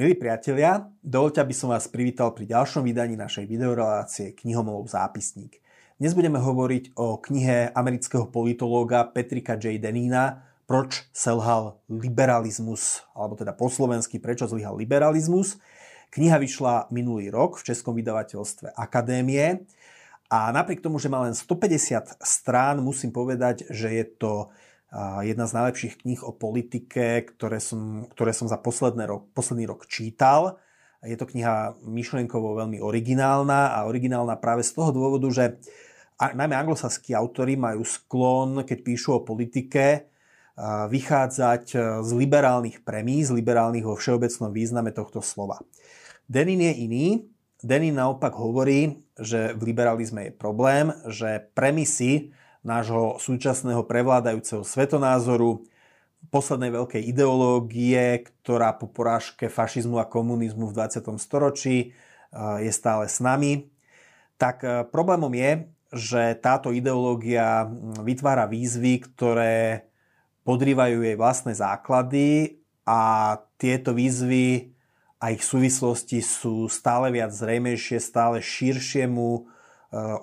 Milí priatelia, dovoľte, aby som vás privítal pri ďalšom vydaní našej videorelácie Knihomolov zápisník. Dnes budeme hovoriť o knihe amerického politológa Patricka J. Deneena Proč selhal liberalizmus, alebo teda po slovensky Prečo zlyhal liberalizmus. Kniha vyšla minulý rok v českom vydavateľstve Akadémie a napriek tomu, že má len 150 strán, musím povedať, že je to jedna z najlepších kníh o politike, ktoré som za posledný rok čítal. Je to kniha myšlienkovo veľmi originálna práve z toho dôvodu, že najmä anglosaskí autori majú sklon, keď píšu o politike, vychádzať z liberálnych premís, liberálnych vo všeobecnom význame tohto slova. Deneen je iný. Deneen naopak hovorí, že v liberalizme je problém, že premisy nášho súčasného prevládajúceho svetonázoru, poslednej veľkej ideológie, ktorá po porážke fašizmu a komunizmu v 20. storočí je stále s nami, tak problémom je, že táto ideológia vytvára výzvy, ktoré podrývajú jej vlastné základy a tieto výzvy a ich súvislosti sú stále viac zrejmejšie, stále širšiemu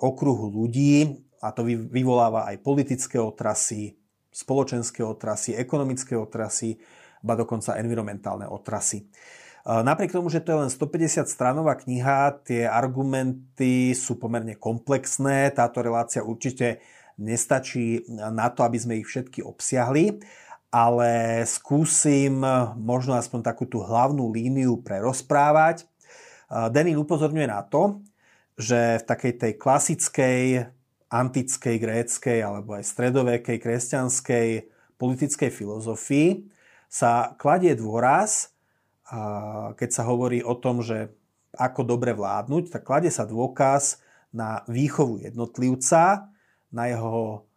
okruhu ľudí. A to vyvoláva aj politické otrasy, spoločenské otrasy, ekonomické otrasy, ba dokonca environmentálne otrasy. Napriek tomu, že to je len 150 stranová kniha, tie argumenty sú pomerne komplexné. Táto relácia určite nestačí na to, aby sme ich všetky obsiahli, ale skúsim možno aspoň takú tú hlavnú líniu prerozprávať. Deneen upozorňuje na to, že v takej tej klasickej antickej, gréckej alebo aj stredovekej, kresťanskej politickej filozofii sa kladie dôraz, keď sa hovorí o tom, že ako dobre vládnuť, tak kladie sa dôkaz na výchovu jednotlivca, na jeho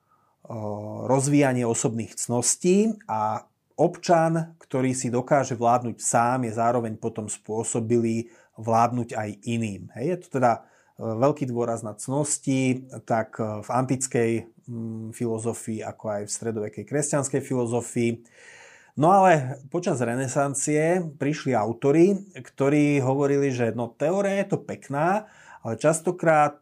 rozvíjanie osobných cností a občan, ktorý si dokáže vládnuť sám, je zároveň potom spôsobilý vládnuť aj iným. Hej, je to teda veľký dôraz na cnosti, tak v antickej filozofii, ako aj v stredovekej kresťanskej filozofii. No ale počas renesancie prišli autori, ktorí hovorili, že no, teória je to pekná, ale častokrát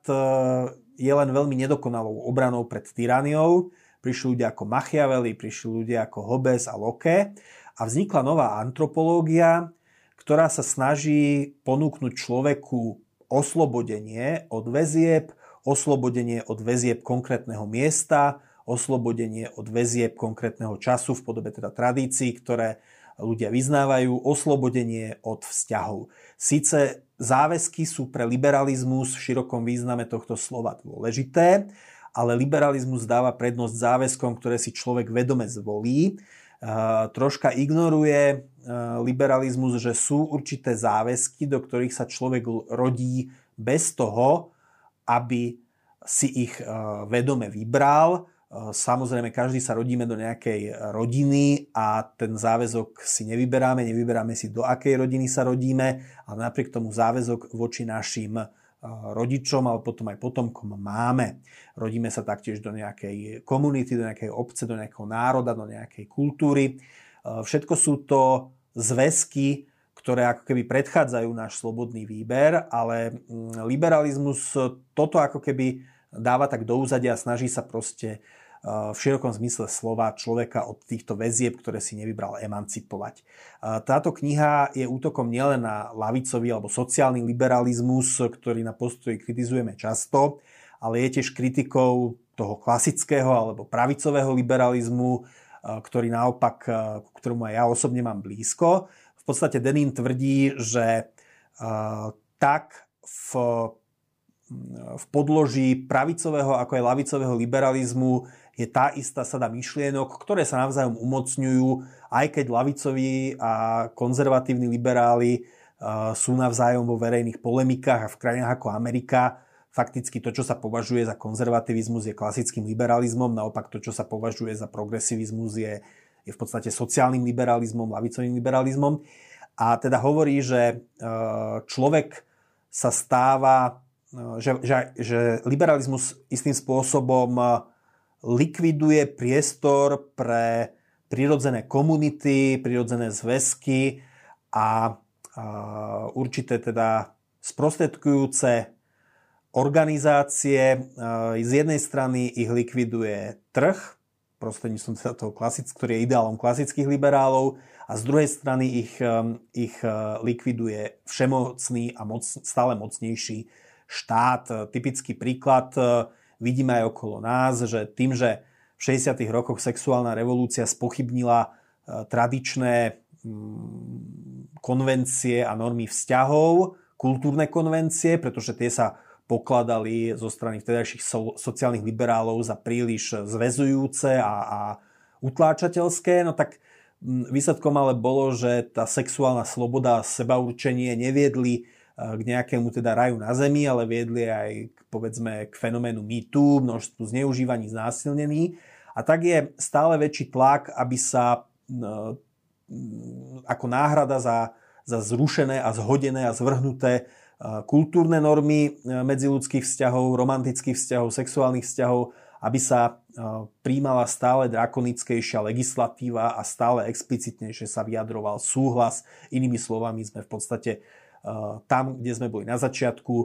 je len veľmi nedokonalou obranou pred tyraniou. Prišli ľudia ako Machiavelli, prišli ľudia ako Hobbes a Locke a vznikla nová antropológia, ktorá sa snaží ponúknuť človeku oslobodenie od väzieb konkrétneho miesta, oslobodenie od väzieb konkrétneho času v podobe teda tradícií, ktoré ľudia vyznávajú, oslobodenie od vzťahov. Sice záväzky sú pre liberalizmus v širokom význame tohto slova dôležité, ale liberalizmus dáva prednosť záväzkom, ktoré si človek vedome zvolí. Troška ignoruje liberalizmus, že sú určité záväzky, do ktorých sa človek rodí bez toho, aby si ich vedome vybral. Samozrejme, každý sa rodíme do nejakej rodiny a ten záväzok si nevyberáme si, do akej rodiny sa rodíme, ale napriek tomu záväzok voči našim rodičom, ale potom aj potomkom máme. Rodíme sa taktiež do nejakej komunity, do nejakej obce, do nejakého národa, do nejakej kultúry. Všetko sú to zväzky, ktoré ako keby predchádzajú náš slobodný výber, ale liberalizmus toto ako keby dáva tak do úzadia a snaží sa proste v širokom zmysle slova človeka od týchto väzieb, ktoré si nevybral, emancipovať. Táto kniha je útokom nielen na ľavicový alebo sociálny liberalizmus, ktorý na postoji kritizujeme často, ale je tiež kritikou toho klasického alebo pravicového liberalizmu, ktorý naopak, k ktorému aj ja osobne mám blízko. V podstate Deneen tvrdí, že tak v podloží pravicového ako aj ľavicového liberalizmu je tá istá sada myšlienok, ktoré sa navzájom umocňujú, aj keď ľavicoví a konzervatívni liberáli sú navzájom vo verejných polemikách a v krajinách ako Amerika. Fakticky to, čo sa považuje za konzervativizmus, je klasickým liberalizmom, naopak to, čo sa považuje za progresivizmus, je v podstate sociálnym liberalizmom, ľavicovým liberalizmom. A teda hovorí, že človek sa stáva že liberalizmus istým spôsobom likviduje priestor pre prirodzené komunity, prirodzené zväzky a určité teda sprostredkujúce organizácie. Z jednej strany ich likviduje trh, prostredníctvom teda toho klasického, ktorý je ideálom klasických liberálov, a z druhej strany ich likviduje všemocný a stále mocnejší štát. Typický príklad vidíme aj okolo nás, že tým, že v 60. rokoch sexuálna revolúcia spochybnila tradičné konvencie a normy vzťahov, kultúrne konvencie, pretože tie sa pokladali zo strany vtedajších sociálnych liberálov za príliš zväzujúce a utláčateľské, no tak výsledkom ale bolo, že tá sexuálna sloboda a sebaurčenie neviedli k nejakému teda raju na zemi, ale viedli aj povedzme k fenoménu MeToo, množstvu zneužívaní, znásilnení. A tak je stále väčší tlak, aby sa ako náhrada za zrušené a zhodené a zvrhnuté kultúrne normy medziľudských vzťahov, romantických vzťahov, sexuálnych vzťahov, aby sa prijímala stále drakonickejšia legislatíva a stále explicitnejšie sa vyjadroval súhlas. Inými slovami sme v podstate tam, kde sme boli na začiatku,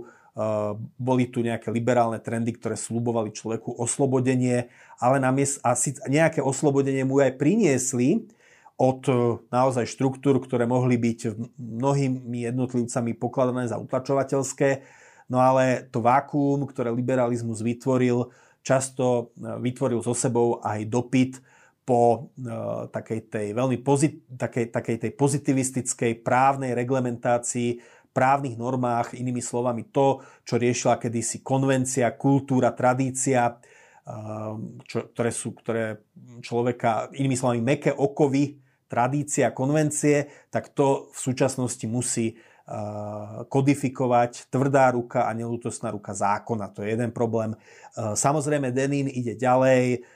boli tu nejaké liberálne trendy, ktoré sľubovali človeku oslobodenie, ale nejaké oslobodenie mu aj priniesli od naozaj štruktúr, ktoré mohli byť mnohými jednotlivcami pokladané za utlačovateľské. No ale to vákuum, ktoré liberalizmus vytvoril, často vytvoril so sebou aj dopyt po takej tej pozitivistickej právnej reglementácii, právnych normách, inými slovami to, čo riešila kedysi konvencia, kultúra, tradícia, ktoré človeka, inými slovami mäkké okovy, tradícia, konvencie, tak to v súčasnosti musí kodifikovať tvrdá ruka a neľútostná ruka zákona. To je jeden problém. Samozrejme, Denín ide ďalej,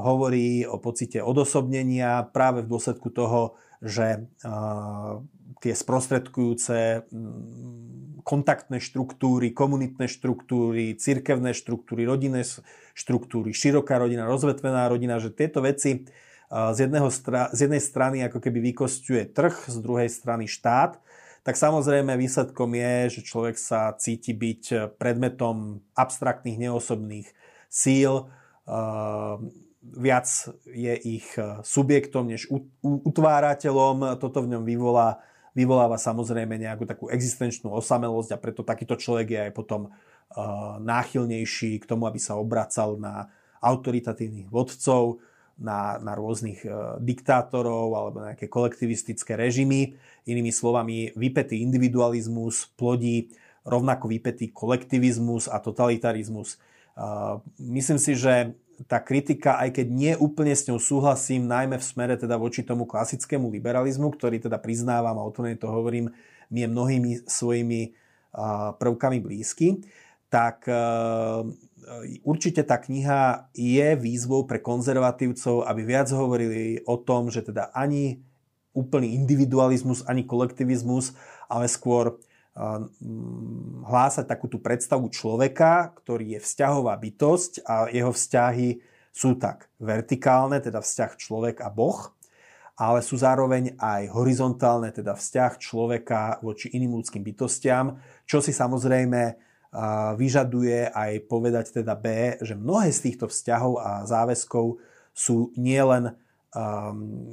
hovorí o pocite odosobnenia práve v dôsledku toho, že tie sprostredkujúce kontaktné štruktúry, komunitné štruktúry, cirkevné štruktúry, rodinné štruktúry, široká rodina, rozvetvená rodina, že tieto veci z jednej strany ako keby vykosťuje trh, z druhej strany štát, tak samozrejme výsledkom je, že človek sa cíti byť predmetom abstraktných, neosobných síl, viac je ich subjektom než utvárateľom. Toto v ňom vyvoláva samozrejme nejakú takú existenčnú osamelosť, a preto takýto človek je aj potom náchylnejší k tomu, aby sa obracal na autoritatívnych vodcov, na rôznych diktátorov alebo nejaké kolektivistické režimy. Inými slovami, vypätý individualizmus plodí rovnako vypätý kolektivizmus a totalitarizmus. Myslím si, že tá kritika, aj keď nie úplne s ňou súhlasím, najmä v smere teda voči tomu klasickému liberalizmu, ktorý teda priznávam a otvorene to hovorím, mi je mnohými svojimi prvkami blízky, tak určite tá kniha je výzvou pre konzervatívcov, aby viac hovorili o tom, že teda ani úplný individualizmus, ani kolektivizmus, ale skôr hlásať takúto predstavu človeka, ktorý je vzťahová bytosť a jeho vzťahy sú tak vertikálne, teda vzťah človek a Boh, ale sú zároveň aj horizontálne, teda vzťah človeka voči iným ľudským bytostiam, čo si samozrejme vyžaduje aj povedať teda B, že mnohé z týchto vzťahov a záväzkov sú nielen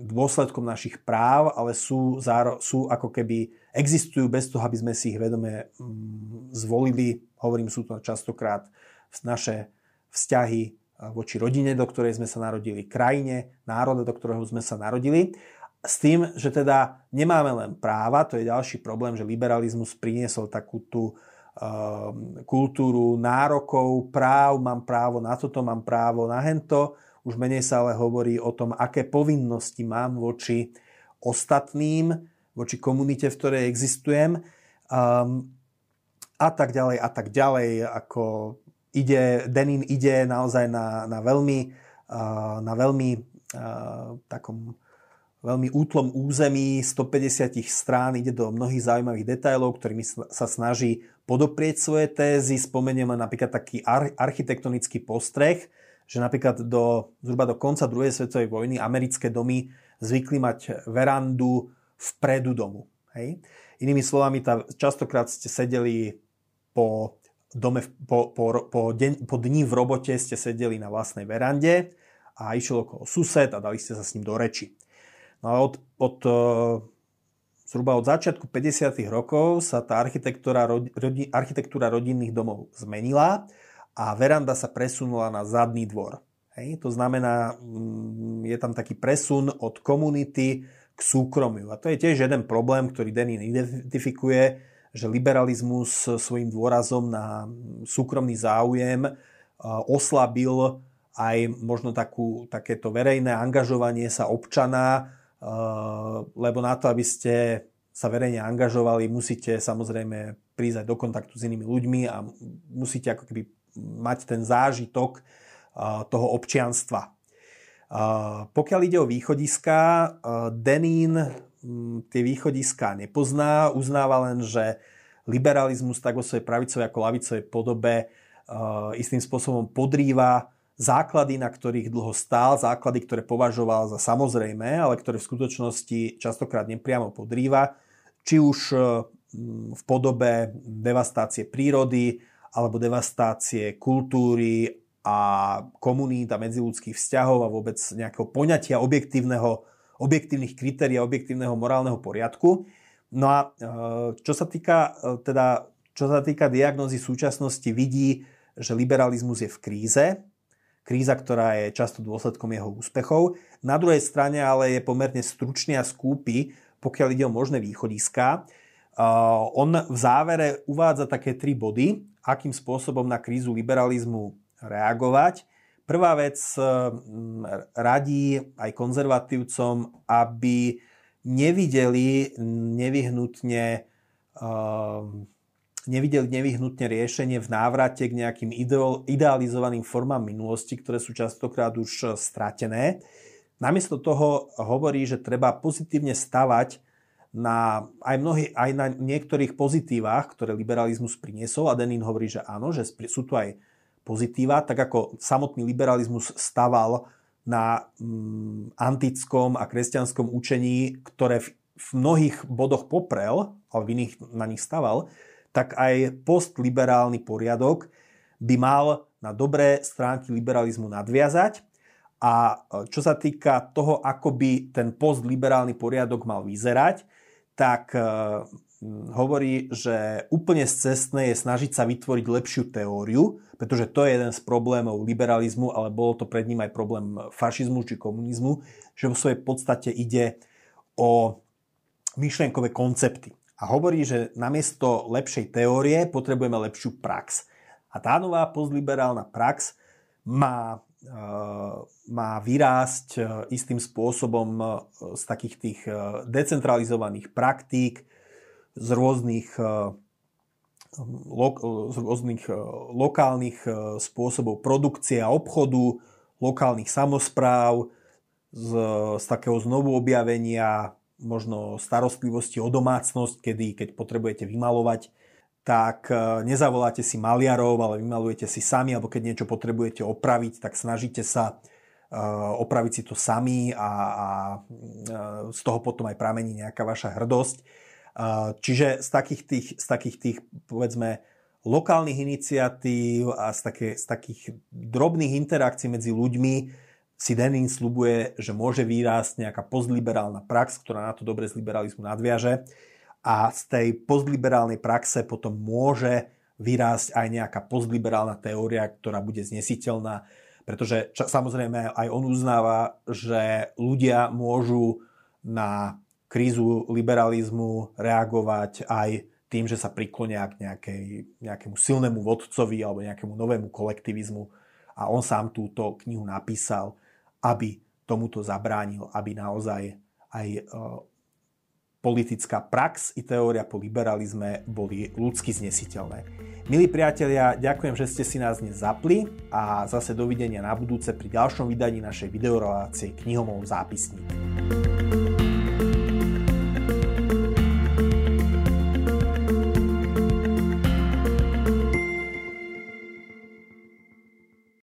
dôsledkom našich práv, ale sú ako keby existujú bez toho, aby sme si ich vedome zvolili. Hovorím, sú to častokrát naše vzťahy voči rodine, do ktorej sme sa narodili, krajine, národa, do ktorého sme sa narodili. S tým, že teda nemáme len práva, to je ďalší problém, že liberalizmus priniesol takú tú kultúru nárokov, práv, mám právo na toto, mám právo na hento. Už menej sa ale hovorí o tom, aké povinnosti mám voči ostatným, voči komunite, v ktorej existujem, a tak ďalej, ako Denín ide naozaj na veľmi veľmi útlom území 150 strán, ide do mnohých zaujímavých detailov, ktorými sa snaží podoprieť svoje tézy. Spomeniem napríklad taký architektonický postreh, že napríklad zhruba do konca druhej svetovej vojny americké domy zvykli mať verandu vpredu domu. Hej? Inými slovami, častokrát ste sedeli po dome, po dni v robote, ste sedeli na vlastnej verande a išiel okolo sused a dali ste sa s ním do reči. No ale zhruba od začiatku 50. rokov sa tá architektúra rodinných domov zmenila a veranda sa presunula na zadný dvor. Hej? To znamená, je tam taký presun od komunity k súkromiu. A to je tiež jeden problém, ktorý Deneena identifikuje, že liberalizmus svojím dôrazom na súkromný záujem oslabil aj možno takéto verejné angažovanie sa občana, lebo na to, aby ste sa verejne angažovali, musíte samozrejme prísť aj do kontaktu s inými ľuďmi a musíte ako keby mať ten zážitok toho občianstva. Pokiaľ ide o východiská, Deneena tie východiská nepozná, uznáva len, že liberalizmus tak o svojej pravicovej ako ľavicovej podobe istým spôsobom podrýva základy, na ktorých dlho stál, základy, ktoré považoval za samozrejme, ale ktoré v skutočnosti častokrát nepriamo podrýva, či už v podobe devastácie prírody alebo devastácie kultúry a komunít a medziľudských vzťahov a vôbec nejakého poňatia objektívnych kritérií a objektívneho morálneho poriadku. No a čo sa týka diagnózy súčasnosti, vidí, že liberalizmus je v kríze. Kríza, ktorá je často dôsledkom jeho úspechov. Na druhej strane ale je pomerne stručný a skúpy, pokiaľ ide o možné východiská. On v závere uvádza také 3 body, akým spôsobom na krízu liberalizmu reagovať. Prvá vec, radí aj konzervatívcom, aby nevideli nevyhnutne riešenie v návrate k nejakým idealizovaným formám minulosti, ktoré sú častokrát už stratené. Namiesto toho hovorí, že treba pozitívne stavať aj na niektorých pozitívach, ktoré liberalizmus priniesol, a Deneena hovorí, že áno, že sú tu aj pozitíva, tak ako samotný liberalizmus staval na antickom a kresťanskom učení, ktoré v mnohých bodoch poprel, ale v iných na nich staval, tak aj postliberálny poriadok by mal na dobré stránky liberalizmu nadviazať. A čo sa týka toho, ako by ten postliberálny poriadok mal vyzerať, tak hovorí, že úplne scestné je snažiť sa vytvoriť lepšiu teóriu, pretože to je jeden z problémov liberalizmu, ale bolo to pred ním aj problém fašizmu či komunizmu, že vo svojej podstate ide o myšlienkové koncepty. A hovorí, že namiesto lepšej teórie potrebujeme lepšiu prax. A tá nová postliberálna prax má vyrásť istým spôsobom z takých tých decentralizovaných praktík, z rôznych lokálnych spôsobov produkcie a obchodu, lokálnych samospráv, z takého znovu objavenia možno starostlivosti o domácnosť, keď potrebujete vymalovať, tak nezavoláte si maliarov, ale vymalujete si sami, alebo keď niečo potrebujete opraviť, tak snažíte sa opraviť si to sami a z toho potom aj pramení nejaká vaša hrdosť. Čiže z takých tých povedzme lokálnych iniciatív a z takých drobných interakcií medzi ľuďmi si Deneena sľubuje, že môže vyrásť nejaká postliberálna prax, ktorá na to dobre z liberalizmu nadviaže, a z tej postliberálnej praxe potom môže vyrásť aj nejaká postliberálna teória, ktorá bude znesiteľná, pretože samozrejme aj on uznáva, že ľudia môžu na krízu liberalizmu reagovať aj tým, že sa priklonia k nejakému silnému vodcovi alebo nejakému novému kolektivizmu. A on sám túto knihu napísal, aby tomuto zabránil, aby naozaj aj politická prax i teória po liberalizme boli ľudsky znesiteľné. Milí priatelia, ďakujem, že ste si nás dnes zapli a zase dovidenia na budúce pri ďalšom vydaní našej videorelácie Knihomolov zápisník.